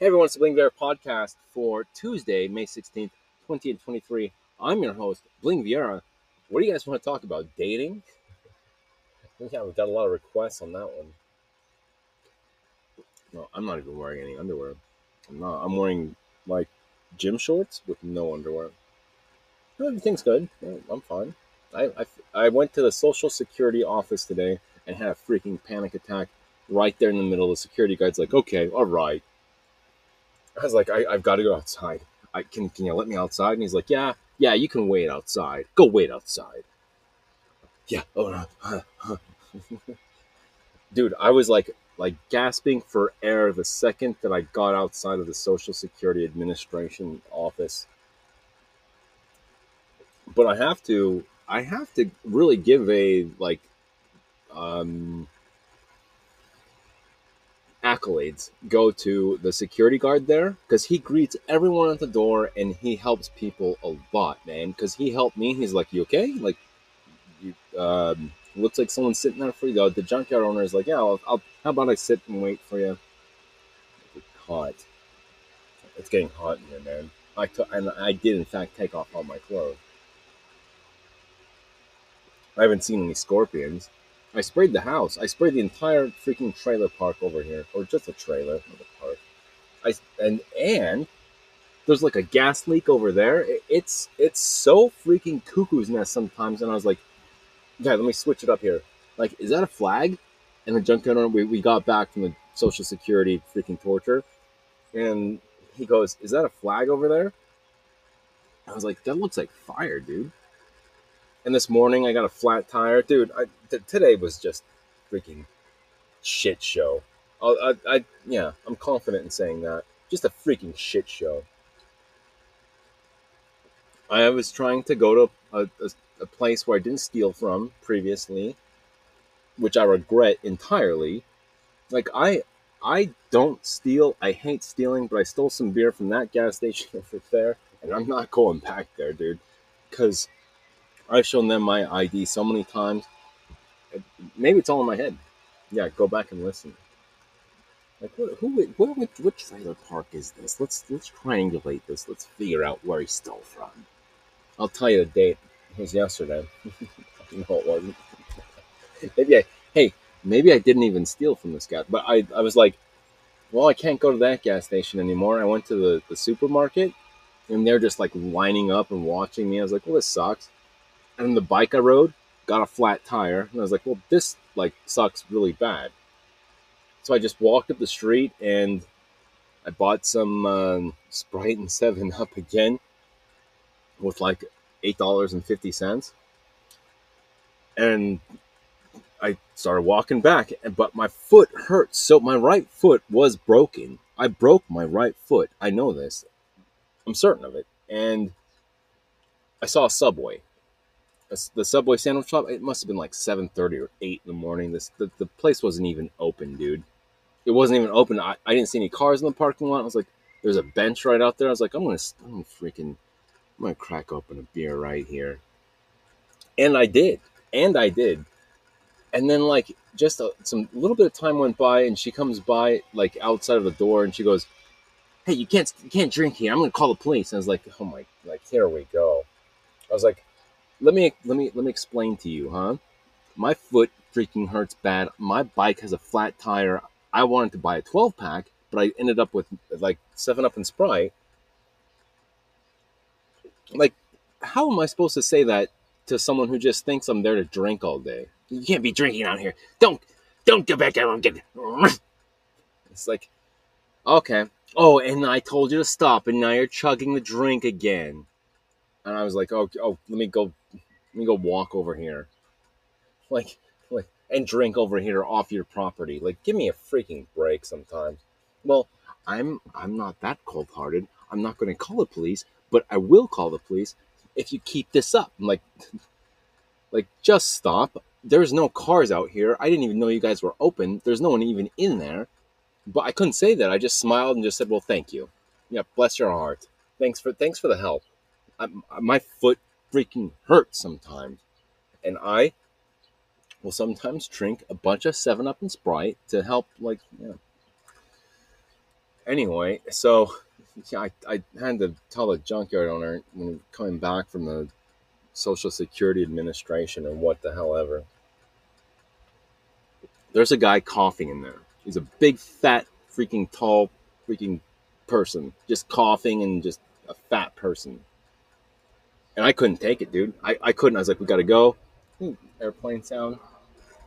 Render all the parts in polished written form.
Hey everyone, it's the Bling Vieira podcast for Tuesday, May 16th, 2023. I'm your host, Bling Vieira. What do you guys want to talk about? Dating? Yeah, we've got a lot of requests on that one. No, I'm not even wearing any underwear. I'm wearing, like, gym shorts with no underwear. No, everything's good. No, I'm fine. I went to the Social Security office today and had a freaking panic attack right there in the middle. The security guard's like, okay, all right. I was like, I've got to go outside. Can you let me outside? And he's like, yeah, you can wait outside. Go wait outside. Yeah. Oh no. Dude, I was like gasping for air the second that I got outside of the Social Security Administration office. But I have to really give a accolades go to the security guard there, because he greets everyone at the door and he helps people a lot, man. Because he helped me. He's like, you okay? Like, you looks like someone's sitting there for you. The junkyard owner is like, yeah, how about I sit and wait for you? It's hot. It's getting hot in here, man. I did in fact take off all my clothes. I haven't seen any scorpions. I sprayed the house. I sprayed the entire freaking trailer park over here. Or just a trailer of the park. And there's like a gas leak over there. It's so freaking cuckoo's nest sometimes. And I was like, yeah, let me switch it up here. Like, is that a flag? And the junkyard owner, we got back from the Social Security freaking torture. And he goes, is that a flag over there? I was like, that looks like fire, dude. And this morning, I got a flat tire. Dude, today was just freaking shit show. Yeah, I'm confident in saying that. Just a freaking shit show. I was trying to go to a place where I didn't steal from previously, which I regret entirely. Like, I don't steal. I hate stealing, but I stole some beer from that gas station over there, and I'm not going back there, dude, because I've shown them my ID so many times. Maybe it's all in my head. Yeah, go back and listen. Like, what trailer park is this? Let's triangulate this. Let's figure out where he stole from. I'll tell you the date. It was yesterday. No, it wasn't. Maybe I didn't even steal from this guy. But I was like, well, I can't go to that gas station anymore. I went to the supermarket, and they're just like lining up and watching me. I was like, well, this sucks. And the bike I rode got a flat tire. And I was like, well, this like sucks really bad. So I just walked up the street and I bought some Sprite and 7-Up again with like $8.50. And I started walking back, but my foot hurt. So my right foot was broken. I broke my right foot. I know this. I'm certain of it. And I saw a Subway. The Subway sandwich shop, it must have been like 7:30 or 8 in the morning. The place wasn't even open, dude. It wasn't even open. I didn't see any cars in the parking lot. I was like, there's a bench right out there. I was like, I'm gonna crack open a beer right here. And I did. And then like just some little bit of time went by, and she comes by like outside of the door, and she goes, hey, you can't drink here. I'm gonna call the police. And I was like, oh my, like here we go. I was like, Let me explain to you, huh? My foot freaking hurts bad. My bike has a flat tire. I wanted to buy a 12-pack, but I ended up with like 7-Up and Sprite. Like, how am I supposed to say that to someone who just thinks I'm there to drink all day? You can't be drinking out here. Don't go back out and get it. It's like, okay. Oh, and I told you to stop, and now you're chugging the drink again. And I was like, oh, let me go walk over here, like, and drink over here off your property. Like, give me a freaking break sometimes. Well, I'm not that cold-hearted. I'm not going to call the police, but I will call the police if you keep this up. I'm like, just stop. There's no cars out here. I didn't even know you guys were open. There's no one even in there. But I couldn't say that. I just smiled and just said, well, thank you. Yeah, bless your heart. Thanks for the help. My foot freaking hurts sometimes. And I will sometimes drink a bunch of 7-Up and Sprite to help, like, yeah. Anyway, so yeah, I had to tell the junkyard owner when coming back from the Social Security Administration and what the hell ever. There's a guy coughing in there. He's a big, fat, freaking tall, freaking person. Just coughing and just a fat person. And I couldn't take it, dude. I couldn't. I was like, we got to go. Ooh, airplane sound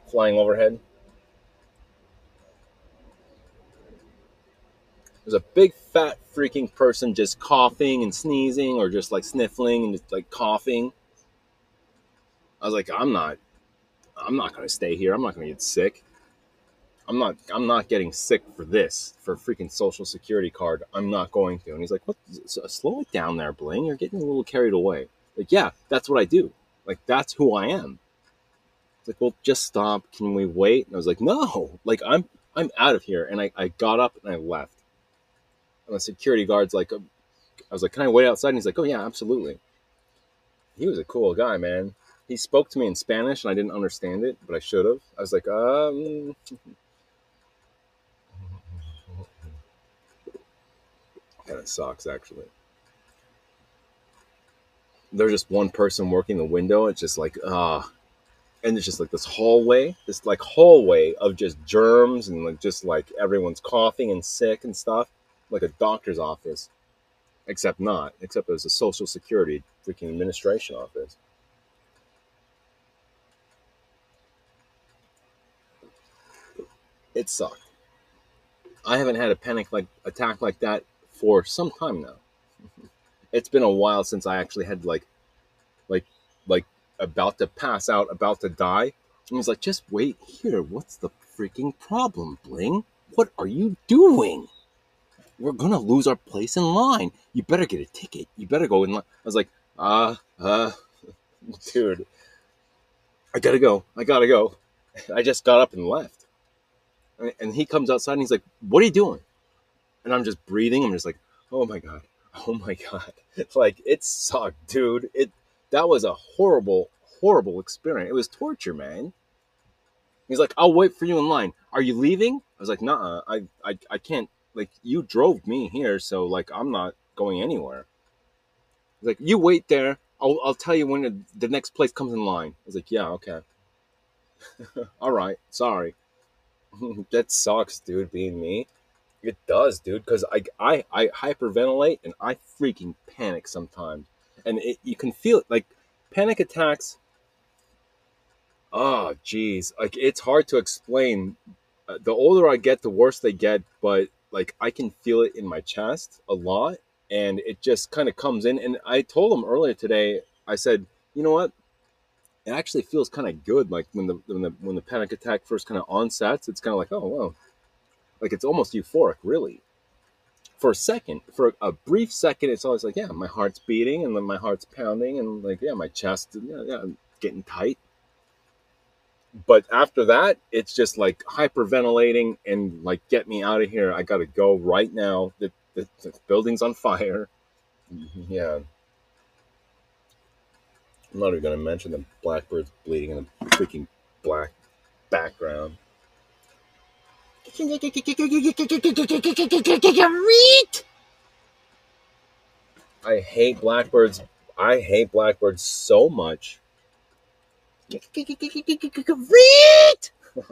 flying overhead. There's a big, fat, freaking person just coughing and sneezing or just like sniffling and just like coughing. I was like, I'm not going to stay here. I'm not going to get sick. I'm not getting sick for this, for a freaking Social Security card. I'm not going to. And he's like, what? Slow it down there, Bling. You're getting a little carried away. Like, yeah, that's what I do. Like, that's who I am. It's like, well, just stop. Can we wait? And I was like, no, like I'm out of here. And I got up and I left. And the security guard's like, I was like, can I wait outside? And he's like, oh yeah, absolutely. He was a cool guy, man. He spoke to me in Spanish and I didn't understand it, but I should have. I was like, kind of sucks, actually. There's just one person working the window. It's just like, and it's just like this hallway of just germs and like, just like everyone's coughing and sick and stuff. Like a doctor's office, except it was a Social Security freaking administration office. It sucked. I haven't had a panic attack like that for some time now. It's been a while since I actually had like about to pass out, about to die. And he's like, just wait here. What's the freaking problem, Bling? What are you doing? We're gonna lose our place in line. You better get a ticket. You better go in line. I was like, dude, I gotta go. I just got up and left. And he comes outside and he's like, what are you doing? And I'm just breathing. I'm just like, oh my God. Like, it sucked, dude. That was a horrible, horrible experience. It was torture, man. He's like, I'll wait for you in line. Are you leaving? I was like, nah, I can't. Like, you drove me here, so, like, I'm not going anywhere. He's like, you wait there. I'll tell you when the next place comes in line. I was like, yeah, okay. All right. Sorry. That sucks, dude, being me. It does, dude, because I hyperventilate and I freaking panic sometimes. And you can feel it. Like, panic attacks. Oh, geez. Like, it's hard to explain. The older I get, the worse they get, but... Like, I can feel it in my chest a lot, and it just kind of comes in. And I told him earlier today, I said, you know what? It actually feels kind of good. Like, when the panic attack first kind of onsets, it's kind of like, oh, wow. Like, it's almost euphoric, really. For a brief second, it's always like, yeah, my heart's beating, and then my heart's pounding, and, like, yeah, my chest, yeah, getting tight. But after that, it's just like hyperventilating and like, get me out of here. I got to go right now. The building's on fire. Yeah. I'm not even going to mention the blackbirds bleeding in the freaking black background. I hate blackbirds. I hate blackbirds so much.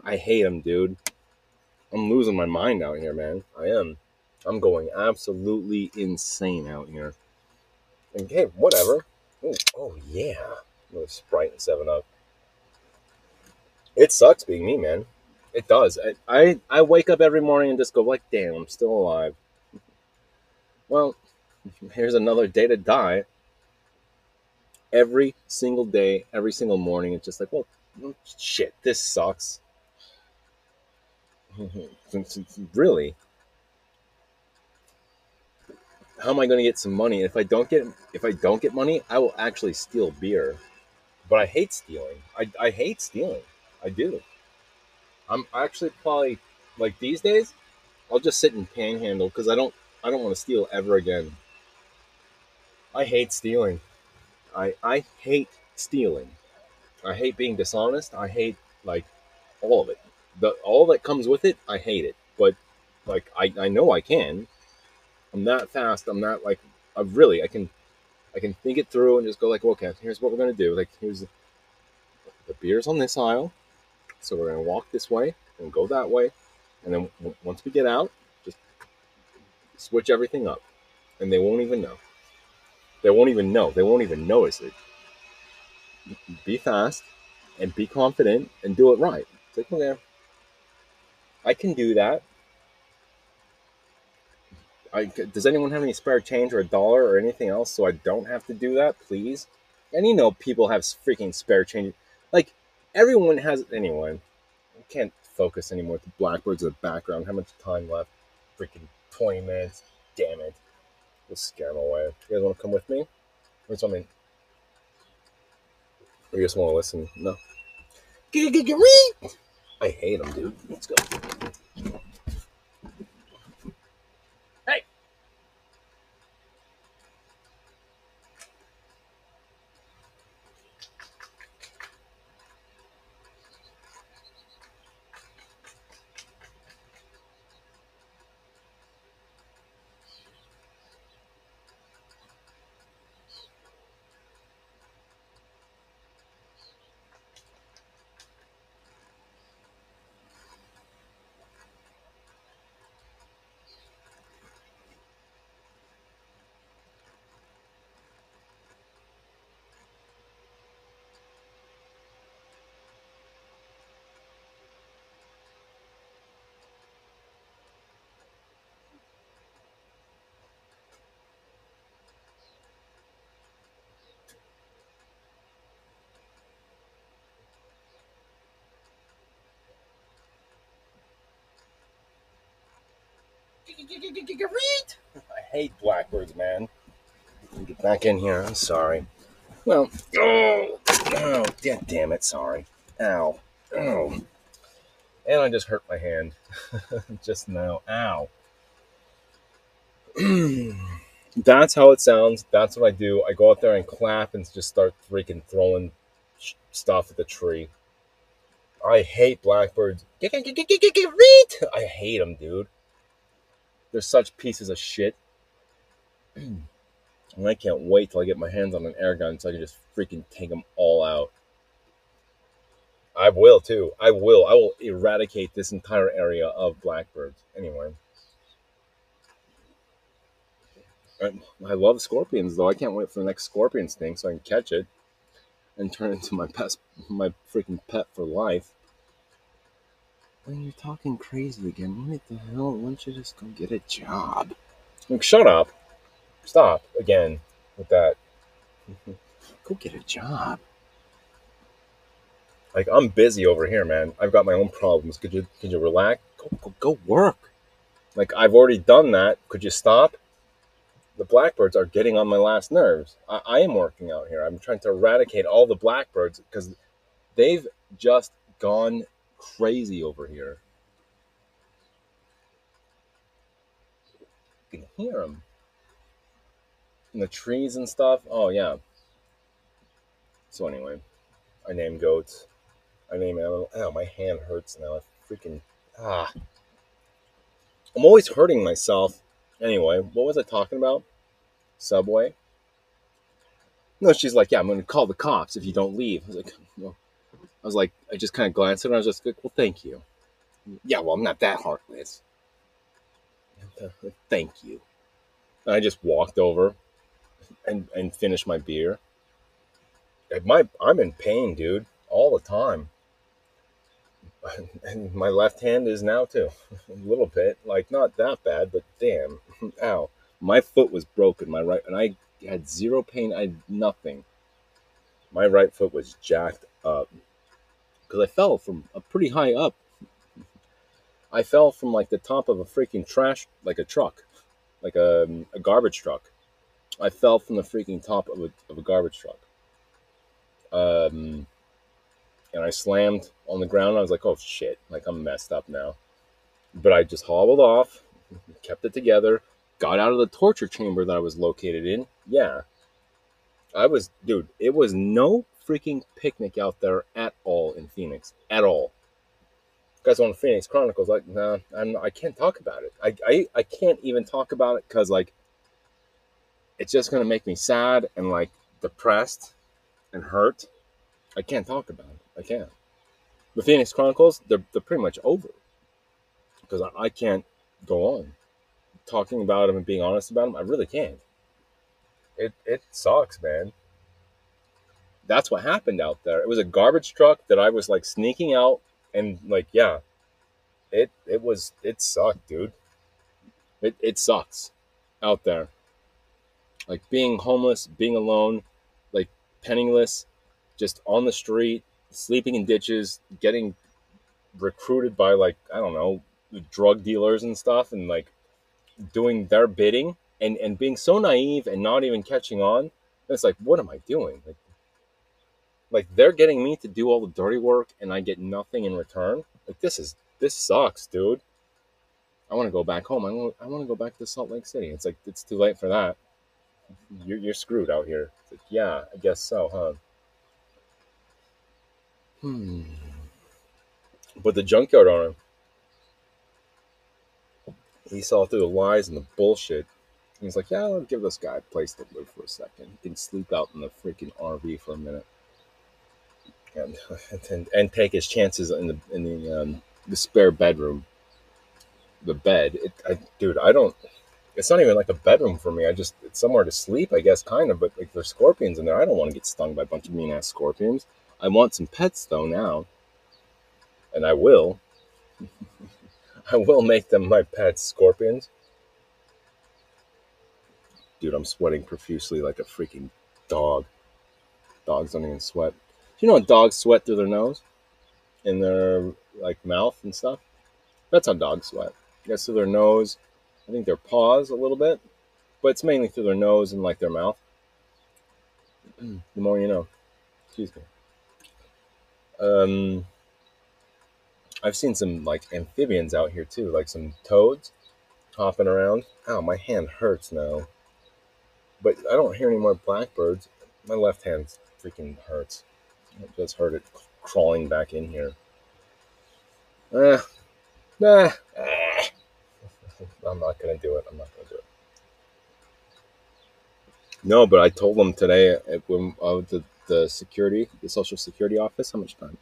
I hate him, dude. I'm losing my mind out here, man. I am. I'm going absolutely insane out here. And hey, whatever. Ooh, oh, yeah. A little Sprite and 7-Up. It sucks being me, man. It does. I wake up every morning and just go like, damn, I'm still alive. Well, here's another day to die. Every single day, every single morning, it's just like, well, shit, this sucks. Really? How am I going to get some money? And if I don't get money, I will actually steal beer. But I hate stealing. I hate stealing. I do. I'm actually probably, like, these days, I'll just sit and panhandle because I don't want to steal ever again. I hate stealing. I hate stealing. I hate being dishonest. I hate, like, all of it. All that comes with it, I hate it. But, like, I know I can. I'm not fast. I'm not like, I'm really, I can think it through and just go like, okay, here's what we're going to do. Like, here's the beer's on this aisle. So we're going to walk this way and go that way. And then once we get out, just switch everything up. And they won't even know. They won't even know. They won't even notice it. Be fast and be confident and do it right. It's like, okay, I can do that. Does anyone have any spare change or a dollar or anything else so I don't have to do that, please? And you know people have freaking spare change. Like, everyone has... Anyway, I can't focus anymore with the blackbirds in the background. How much time left? Freaking 20 minutes. Damn it. We'll scare them away. You guys want to come with me? Or something? Or you just want to listen? No. I hate them, dude. Let's go. I hate blackbirds, man. Get back in here. I'm sorry. Well, oh, damn it. Sorry. Ow. Oh. And I just hurt my hand just now. Ow. That's how it sounds. That's what I do. I go out there and clap and just start freaking throwing stuff at the tree. I hate blackbirds. I hate them, dude. They're such pieces of shit. And I can't wait till I get my hands on an air gun so I can just freaking take them all out. I will, too. I will eradicate this entire area of blackbirds. Anyway. I love scorpions, though. I can't wait for the next scorpion sting so I can catch it and turn it into my freaking pet for life. When you're talking crazy again, what the hell? Why don't you just go get a job? Like, shut up. Stop again with that. Go get a job. Like, I'm busy over here, man. I've got my own problems. Could you relax? Go work. Like, I've already done that. Could you stop? The blackbirds are getting on my last nerves. I am working out here. I'm trying to eradicate all the blackbirds because they've just gone crazy over here. You can hear them in the trees and stuff. Oh yeah. So anyway, I name goats. I name animals. Oh, my hand hurts now. I freaking I'm always hurting myself. Anyway, what was I talking about? Subway. No, she's like, yeah, I'm gonna call the cops if you don't leave. I was like, well. I was like, I just kind of glanced at her and I was just like, well, thank you. Yeah, well, I'm not that heartless. Thank you. And I just walked over and finished my beer. I'm in pain, dude, all the time. And my left hand is now, too. A little bit. Like, not that bad, but damn. Ow. My foot was broken, my right, and I had zero pain. I had nothing. My right foot was jacked up. Because I fell from a pretty high up. I fell from like the top of a freaking trash, like a truck, like a garbage truck. I fell from the freaking top of a garbage truck. And I slammed on the ground. I was like, oh shit, like I'm messed up now. But I just hobbled off, kept it together, got out of the torture chamber that I was located in. Yeah. Dude, it was no freaking picnic out there at all in Phoenix. At all. guys on Phoenix Chronicles, like, no, I can't talk about it. I can't even talk about it because, like, it's just going to make me sad and, like, depressed and hurt. I can't talk about it. I can't. The Phoenix Chronicles, they're pretty much over because I can't go on talking about them and being honest about them. I really can't. It sucks, man. That's what happened out there. It was a garbage truck that I was, like, sneaking out. And, like, yeah, it sucked, dude. It sucks out there. Like, being homeless, being alone, like, penniless, just on the street, sleeping in ditches, getting recruited by, like, I don't know, drug dealers and stuff, and, like, doing their bidding and being so naive and not even catching on. And it's like, what am I doing? Like, they're getting me to do all the dirty work and I get nothing in return. Like, this sucks, dude. I want to go back home. I want to go back to Salt Lake City. It's like, it's too late for that. You're screwed out here. It's like, yeah, I guess so, huh? But the junkyard owner, he saw through the lies and the bullshit. He's like, yeah, I'll give this guy a place to live for a second. He can sleep out in the freaking RV for a minute. And take his chances in the spare bedroom, the bed. It's not even like a bedroom for me. It's somewhere to sleep, I guess, kind of. But, like, there's scorpions in there. I don't want to get stung by a bunch of mean ass scorpions. I want some pets though now, and I will. I will make them my pets, scorpions. Dude, I'm sweating profusely like a freaking dog. Dogs don't even sweat. You know, dogs sweat through their nose and their, like, mouth and stuff. That's how dogs sweat. That's through their nose. I think their paws a little bit, but it's mainly through their nose and, like, their mouth. The more you know. Excuse me. I've seen some, like, amphibians out here too, like some toads hopping around. Ow, my hand hurts now. But I don't hear any more blackbirds. My left hand freaking hurts. I just heard it crawling back in here. I'm not going to do it. No, but I told them today the Social Security office, how much time?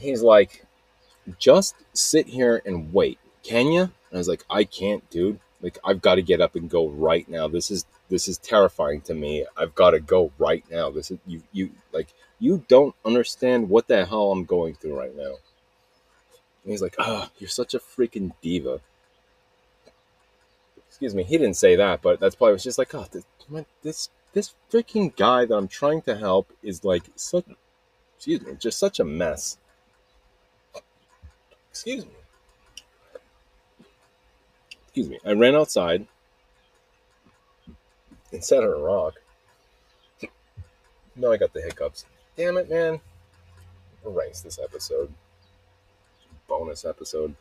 He's like, just sit here and wait. Can you? And I was like, I can't, dude. Like, I've got to get up and go right now. This is terrifying to me. I've got to go right now. This is you like, you don't understand what the hell I'm going through right now. And he's like, oh, you're such a freaking diva. Excuse me. He didn't say that, but that's probably, it was just like, oh, this freaking guy that I'm trying to help is, like, such, excuse me, just such a mess. Excuse me. I ran outside and sat on a rock. No, I got the hiccups. Damn it, man. Erase this episode. Bonus episode.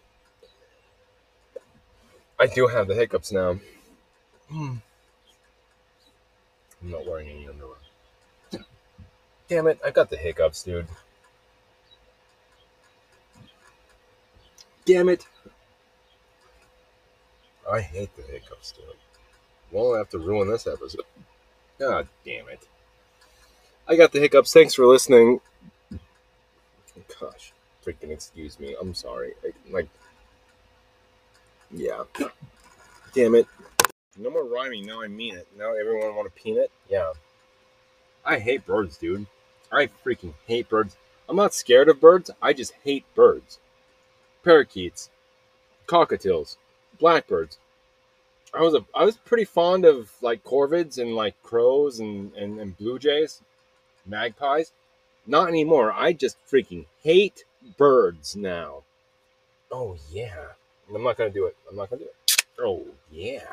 I do have the hiccups now. I'm not wearing any underwear. Damn it, I got the hiccups, dude. Damn it. I hate the hiccups, dude. Won't have to ruin this episode. God damn it. I got the hiccups. Thanks for listening. Gosh, freaking excuse me. I'm sorry. Yeah. Damn it. No more rhyming. Now I mean it. Now everyone want a peanut? Yeah. I hate birds, dude. I freaking hate birds. I'm not scared of birds. I just hate birds. Parakeets. Cockatiels. Blackbirds. I was pretty fond of, like, corvids and, like, crows and blue jays, magpies. Not anymore. I just freaking hate birds now. Oh yeah. I'm not gonna do it. Oh yeah.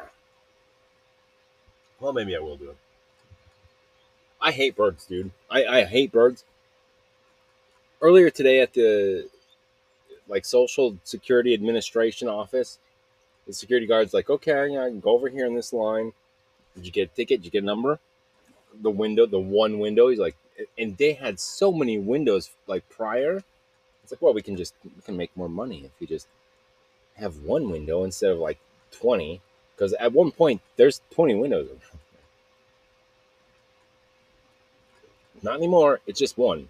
Well, maybe I will do it. I hate birds, dude. I hate birds. Earlier today at the, like, Social Security Administration office, the security guard's like, okay, yeah, I can go over here in this line. Did you get a ticket? Did you get a number? The one window, he's like, and they had so many windows, like, prior. It's like, well, we can make more money if we just have one window instead of like 20, because at one point there's 20 windows. Not anymore. It's just one.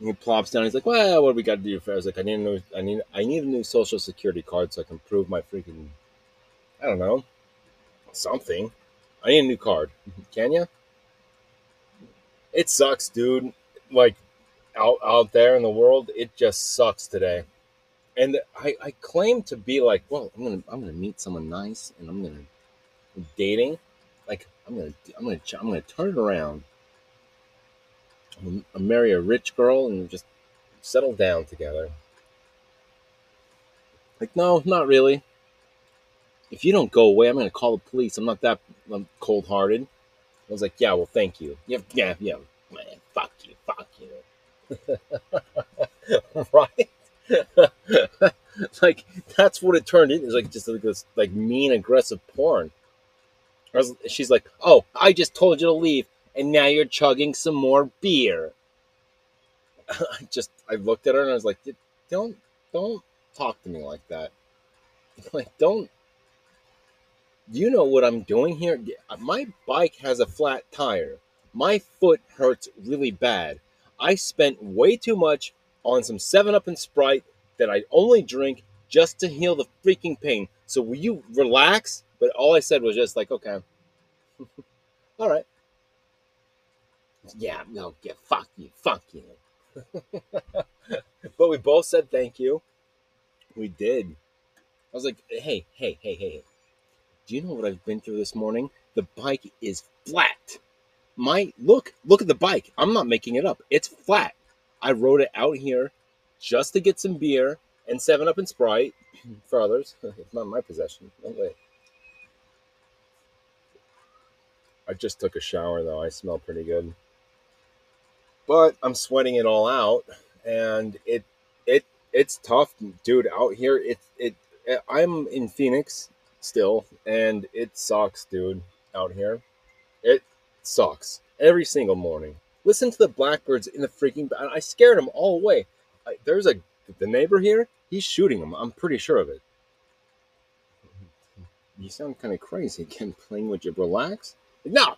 And he plops down. He's like, "Well, what do we got to do?" I was like, "I need a new Social Security card so I can prove my freaking, I don't know, something. I need a new card. Can you?" It sucks, dude. Like, out there in the world, it just sucks today. And I claim to be like, well, I'm gonna meet someone nice, and I'm gonna turn it around. I'll marry a rich girl and just settle down together. Like, no, not really. If you don't go away, I'm going to call the police. I'm not that cold-hearted. I was like, yeah, well, thank you. Yeah, man, fuck you. Right? Like, that's what it turned into. It's like just like this like mean, aggressive porn. She's like, oh, I just told you to leave. And now you're chugging some more beer. I looked at her and I was like, don't talk to me like that. Like, don't. You know what I'm doing here? My bike has a flat tire. My foot hurts really bad. I spent way too much on some 7-Up and Sprite that I only drink just to heal the freaking pain. So will you relax? But all I said was just like, okay. All right. Yeah, no, yeah, fuck you. But we both said thank you. We did. I was like, hey. Do you know what I've been through this morning? The bike is flat. Look at the bike. I'm not making it up. It's flat. I rode it out here just to get some beer and 7-Up and Sprite for others. It's not my possession. No way. I just took a shower, though. I smell pretty good. But I'm sweating it all out, and it's tough, dude. Out here, I'm in Phoenix still, and it sucks, dude. Out here, it sucks every single morning. Listen to the blackbirds in the freaking. I scared them all away. There's the neighbor here. He's shooting them. I'm pretty sure of it. You sound kind of crazy again. Playing with you. Relax. No,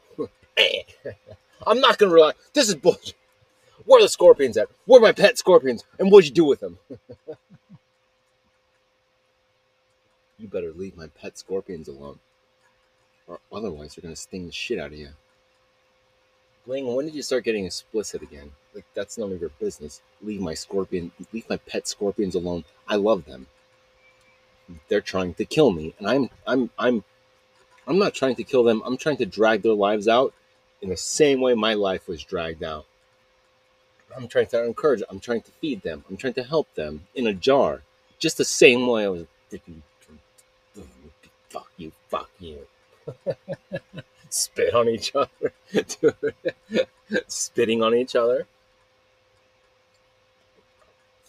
I'm not going to relax. This is bullshit. Where are the scorpions at? Where are my pet scorpions? And what'd you do with them? You better leave my pet scorpions alone. Or otherwise they're going to sting the shit out of you. Bling, when did you start getting explicit again? Like, that's none of your business. Leave my pet scorpions alone. I love them. They're trying to kill me. And I'm not trying to kill them. I'm trying to drag their lives out in the same way my life was dragged out. I'm trying to encourage. I'm trying to feed them. I'm trying to help them in a jar. Just the same way I was thinking, fuck you. Spit on each other. Dude. Spitting on each other.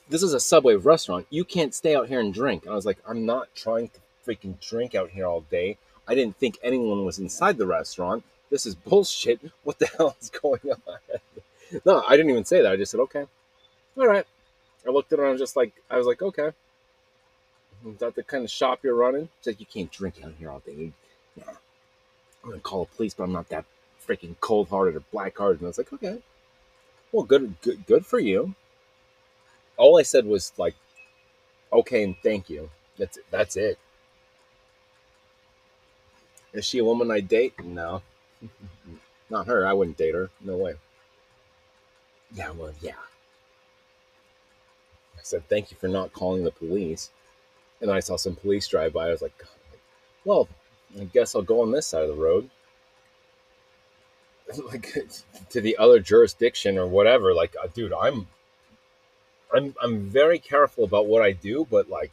This is a Subway restaurant. You can't stay out here and drink. And I was like, I'm not trying to freaking drink out here all day. I didn't think anyone was inside the restaurant. This is bullshit. What the hell is going on? No, I didn't even say that. I just said, okay. All right. I looked at her and I was like, okay. Is that the kind of shop you're running? She's like, you can't drink out here all day. Nah. I'm going to call the police, but I'm not that freaking cold-hearted or black-hearted. And I was like, okay. Well, good for you. All I said was like, okay and thank you. That's it. Is she a woman I date? No. Not her. I wouldn't date her. No way. Yeah, well, yeah. I said, thank you for not calling the police. And then I saw some police drive by. I was like, God. Well, I guess I'll go on this side of the road. Like, to the other jurisdiction or whatever. Like, dude, I'm very careful about what I do, but like,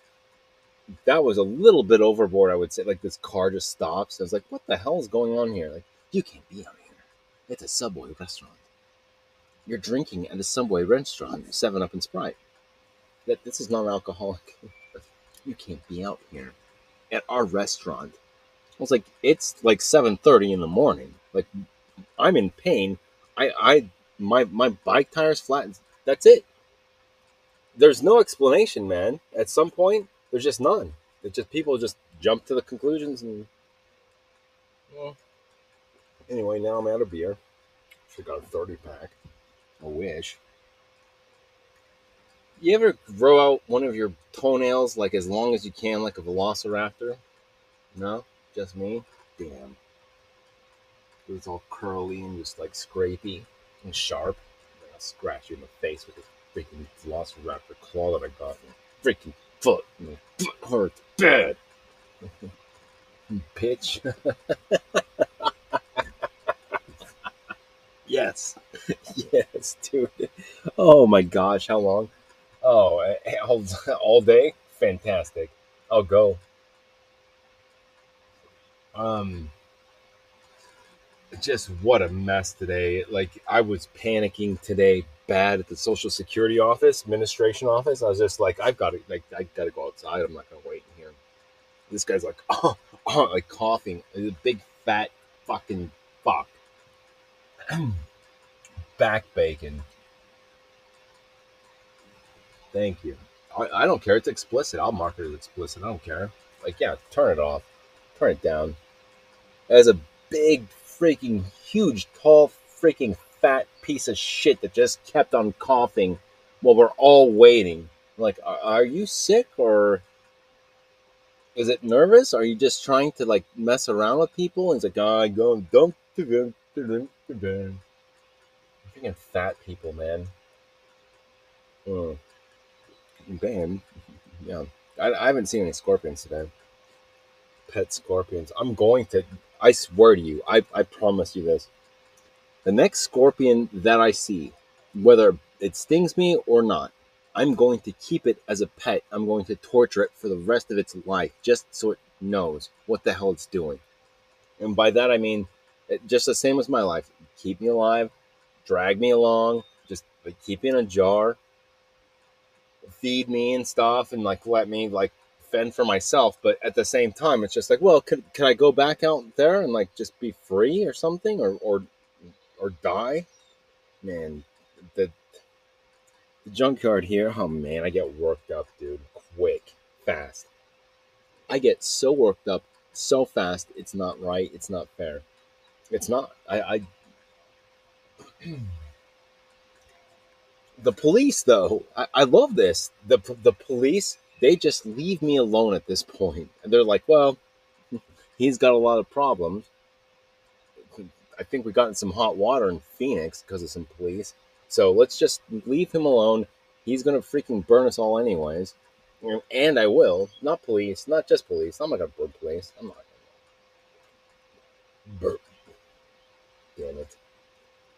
that was a little bit overboard, I would say. Like, this car just stops. I was like, what the hell is going on here? Like, you can't be out here. It's a Subway restaurant. You're drinking at a Subway restaurant, 7-Up and Sprite. This is non-alcoholic. You can't be out here at our restaurant. I was like, it's like 7:30 in the morning. Like, I'm in pain. My bike tire's flat. That's it. there's no explanation, man. At some point, there's just none. It's just people just jump to the conclusions and... Well. Anyway, now I'm out of beer. Should have got a 30-pack. I wish. You ever grow out one of your toenails, like, as long as you can, like a velociraptor? No? Just me? Damn. It's all curly and just, like, scrapey and sharp. And I'll scratch you in the face with this freaking velociraptor claw that I got. My freaking foot. My foot hurts bad. Pitch. Yes. Yes, dude. Oh, my gosh. How long? Oh, all day? Fantastic. I'll go. Just what a mess today. Like, I was panicking today bad at the Social Security office, administration office. I was just like, I've got to, like, I gotta go outside. I'm not gonna wait in here. This guy's like, oh, like coughing. He's a big fat fucking fuck. Back bacon. Thank you. I don't care. It's explicit. I'll mark it as explicit. I don't care. Like, yeah, turn it off. Turn it down. As a big, freaking, huge, tall, freaking, fat piece of shit that just kept on coughing while we're all waiting. Like, are you sick or is it nervous? Are you just trying to, like, mess around with people? And he's like, I go, dump. Freaking fat people, man. Mm. Bam. Yeah. I haven't seen any scorpions today. Pet scorpions. I'm going to... I swear to you. I promise you this. The next scorpion that I see, whether it stings me or not, I'm going to keep it as a pet. I'm going to torture it for the rest of its life, just so it knows what the hell it's doing. And by that, I mean, just the same as my life. Keep me alive. Drag me along. Just like, keep me in a jar. Feed me and stuff, and like let me like fend for myself. But at the same time, it's just like, well, can I go back out there and like just be free or something, or die? Man, the junkyard here. Oh man, I get worked up, dude. Quick, fast. I get so worked up so fast. It's not right. It's not fair. It's not. The police, though, I love this. The police, they just leave me alone at this point. And they're like, well, he's got a lot of problems. I think we got in some hot water in Phoenix because of some police. So let's just leave him alone. He's going to freaking burn us all anyways. And I will. Not police. Not just police. I'm not going to burn police. I'm not going to burp. Damn it.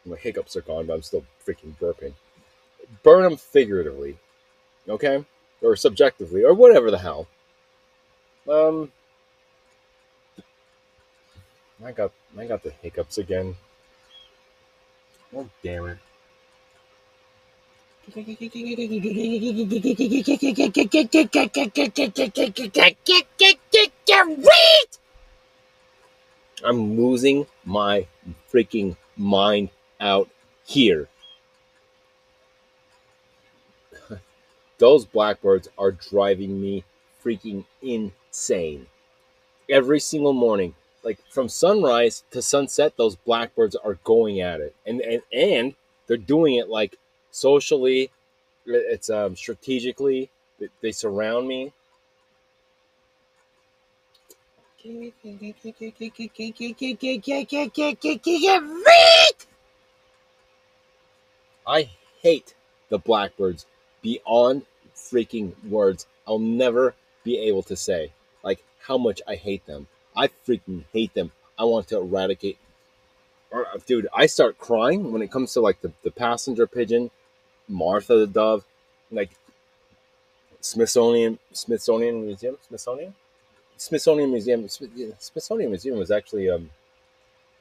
My hiccups are gone, but I'm still freaking burping. Burn them figuratively, okay? Or subjectively, or whatever the hell. I got the hiccups again. Oh, damn it. I'm losing my freaking mind out here. Those blackbirds are driving me freaking insane. Every single morning, like from sunrise to sunset, those blackbirds are going at it. And they're doing it like socially, it's strategically, they surround me. I hate the blackbirds. Beyond freaking words, I'll never be able to say, like, how much I hate them. I freaking hate them. I want to eradicate. Dude, I start crying when it comes to, like, the passenger pigeon, Martha the dove, like, Smithsonian Museum was actually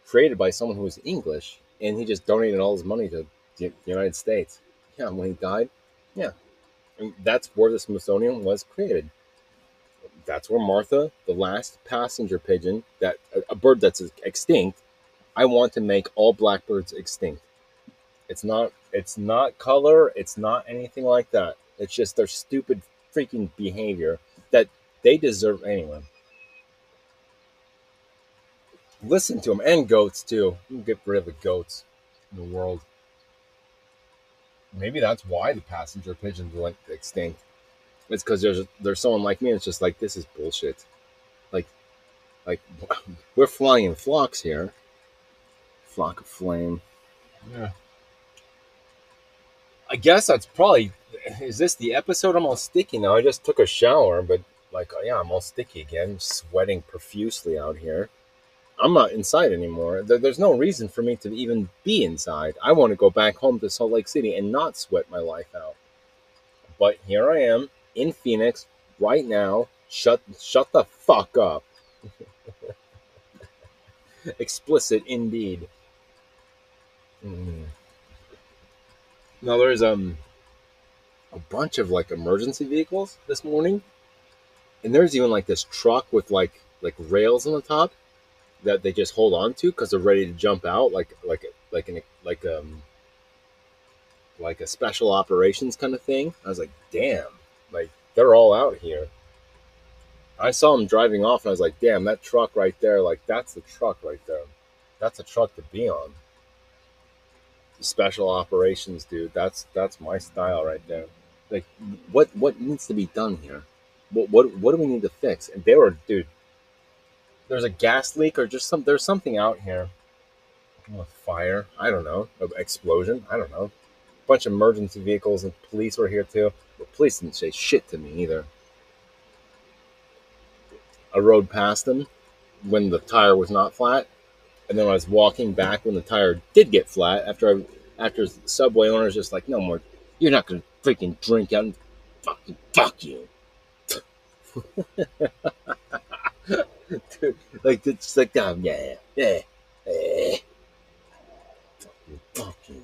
created by someone who was English, and he just donated all his money to the United States. Yeah, when he died. Yeah, and that's where the Smithsonian was created. That's where Martha, the last passenger pigeon, that a bird that's extinct, I want to make all blackbirds extinct. It's not color. It's not anything like that. It's just their stupid freaking behavior that they deserve anyway. Listen to them. And goats, too. You can get rid of the goats in the world. Maybe that's why the passenger pigeons are like extinct. It's because there's someone like me. And it's just like, this is bullshit. Like we're flying in flocks here. Flock of flame. Yeah. I guess that's probably... Is this the episode? I'm all sticky now. I just took a shower, but like, yeah, I'm all sticky again. I'm sweating profusely out here. I'm not inside anymore. There's no reason for me to even be inside. I want to go back home to Salt Lake City and not sweat my life out. But here I am in Phoenix right now. Shut the fuck up. Explicit indeed. Now there's a bunch of like emergency vehicles this morning, and there's even like this truck with like rails on the top that they just hold on to because they're ready to jump out, like a special operations kind of thing. I was like, damn, like they're all out here. I saw them driving off, and I was like, damn, that truck right there, like that's the truck right there, that's a truck to be on. Special operations, dude. That's my style right there. Like, what needs to be done here? What do we need to fix? And they were, dude. There's a gas leak or just some. There's something out here. A fire. I don't know. An explosion. I don't know. A bunch of emergency vehicles and police were here too. But police didn't say shit to me either. I rode past them when the tire was not flat. And then when I was walking back when the tire did get flat, after the subway owner's just like, no more, you're not going to freaking drink out and fucking fuck you. Dude, like, it's like, oh, yeah. Fuck you.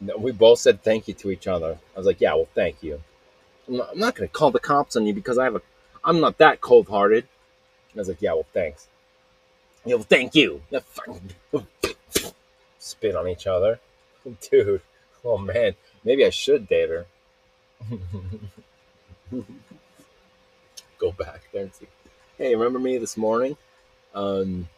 No, we both said thank you to each other. I was like, yeah, well, thank you. I'm not going to call the cops on you because I'm not that cold-hearted. And I was like, yeah, well, thanks. You know, thank you. Spit on each other. Dude. Oh, man. Maybe I should date her. Go back there and see. Hey, remember me this morning? Can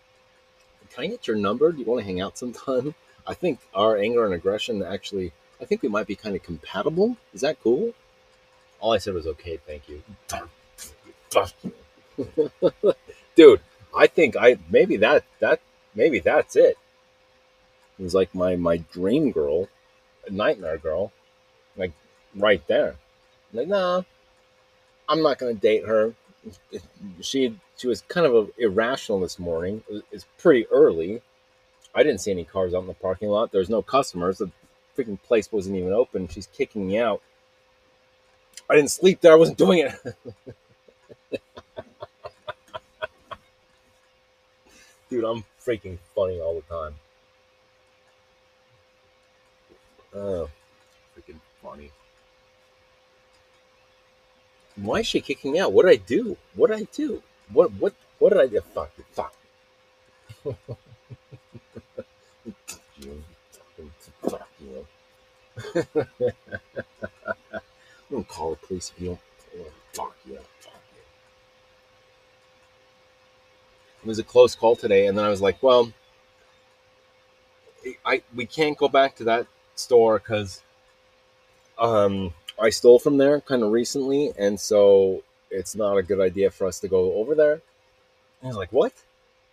I get your number? Do you want to hang out sometime? I think our anger and aggression actually, I think we might be kind of compatible. Is that cool? All I said was, okay, thank you. Dude. I think maybe that's it. It was like my dream girl, nightmare girl, like right there. I'm like, nah, I'm not gonna date her. She was kind of irrational this morning. It's pretty early. I didn't see any cars out in the parking lot. There's no customers. The freaking place wasn't even open. She's kicking me out. I didn't sleep there. I wasn't doing it. Dude, I'm freaking funny all the time. Oh, freaking funny. Why is she kicking out? What did I do? What did I do? What did I do? Fuck you. Fuck you. Fuck you. I'm going to call the police if you don't. Fuck you. It was a close call today, and then I was like, well, we can't go back to that store because I stole from there kind of recently, and so it's not a good idea for us to go over there. And I was like, what?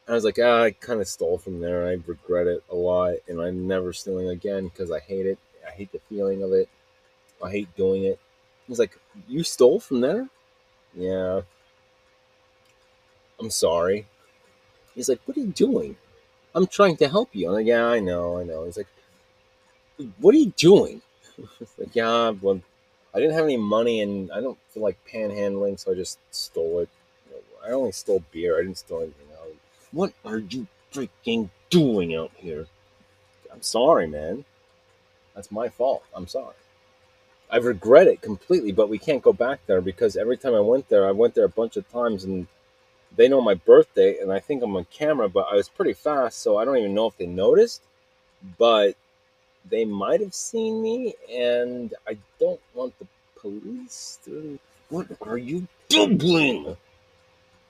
And I was like, I kind of stole from there. I regret it a lot, and I'm never stealing again because I hate it. I hate the feeling of it. I hate doing it. He's like, you stole from there? Yeah. I'm sorry. He's like, what are you doing? I'm trying to help you. I'm like, yeah, I know. He's like, what are you doing? Like, yeah, well, I didn't have any money, and I don't feel like panhandling, so I just stole it. I only stole beer. I didn't steal anything else. What are you freaking doing out here? I'm sorry, man. That's my fault. I'm sorry. I regret it completely, but we can't go back there because every time I went there a bunch of times, and they know my birthday, and I think I'm on camera, but I was pretty fast, so I don't even know if they noticed. But They might have seen me, and I don't want the police to... What are you doing?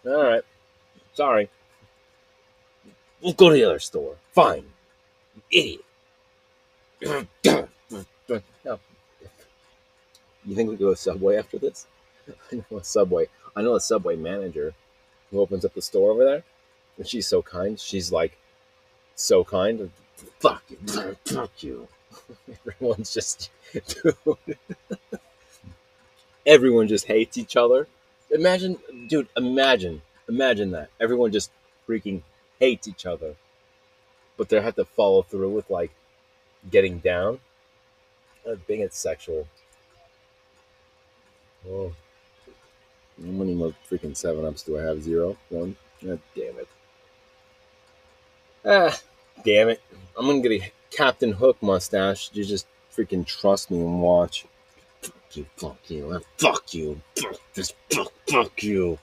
All right. Sorry. We'll go to the other store. Fine. Idiot. No. You think we go to Subway after this? I know a Subway manager who opens up the store over there. And she's so kind. She's like, so kind. Fuck you. Fuck you. Everyone's just... Dude. Everyone just hates each other. Imagine, dude, imagine that. Everyone just freaking hates each other. But they have to follow through with, like, getting down. I think it's sexual. Oh. How many more freaking 7-Ups do I have? 0? 1? God damn it. Ah, damn it. I'm gonna get a Captain Hook mustache. You just freaking trust me and watch. Fuck you, fuck you, fuck you, fuck this, fuck, fuck you.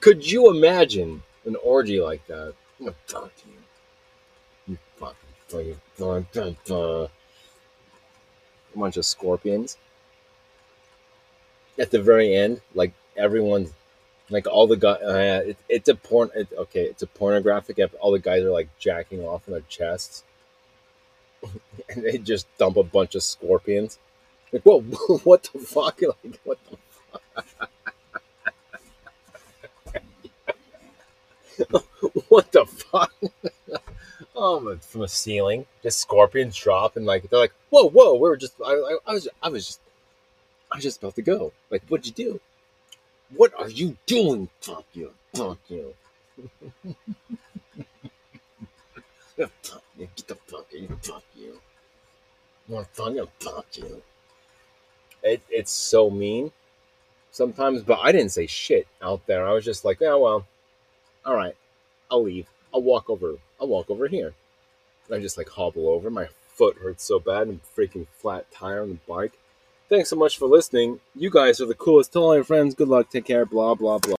Could you imagine an orgy like that? Fuck you. You fucking fucking fuck. A bunch of scorpions. At the very end, like everyone's, like all the guys, it's a pornographic app. All the guys are like jacking off in their chests. And they just dump a bunch of scorpions. Like, whoa, what the fuck? Like, what the fuck? What the fuck? Oh, from a ceiling, just scorpions drop, and like they're like, whoa, whoa, we were just, I was just about to go. Like, what'd you do? What are you doing? Fuck you! Fuck you! Fuck you! Get the fuck out! Fuck you! Want fun? Fuck you! It's so mean sometimes, but I didn't say shit out there. I was just like, yeah, well, all right, I'll leave. I'll walk over here. And I just like hobble over. My foot hurts so bad, and freaking flat tire on the bike. Thanks so much for listening. You guys are the coolest. Tell all your friends. Good luck. Take care. Blah, blah, blah.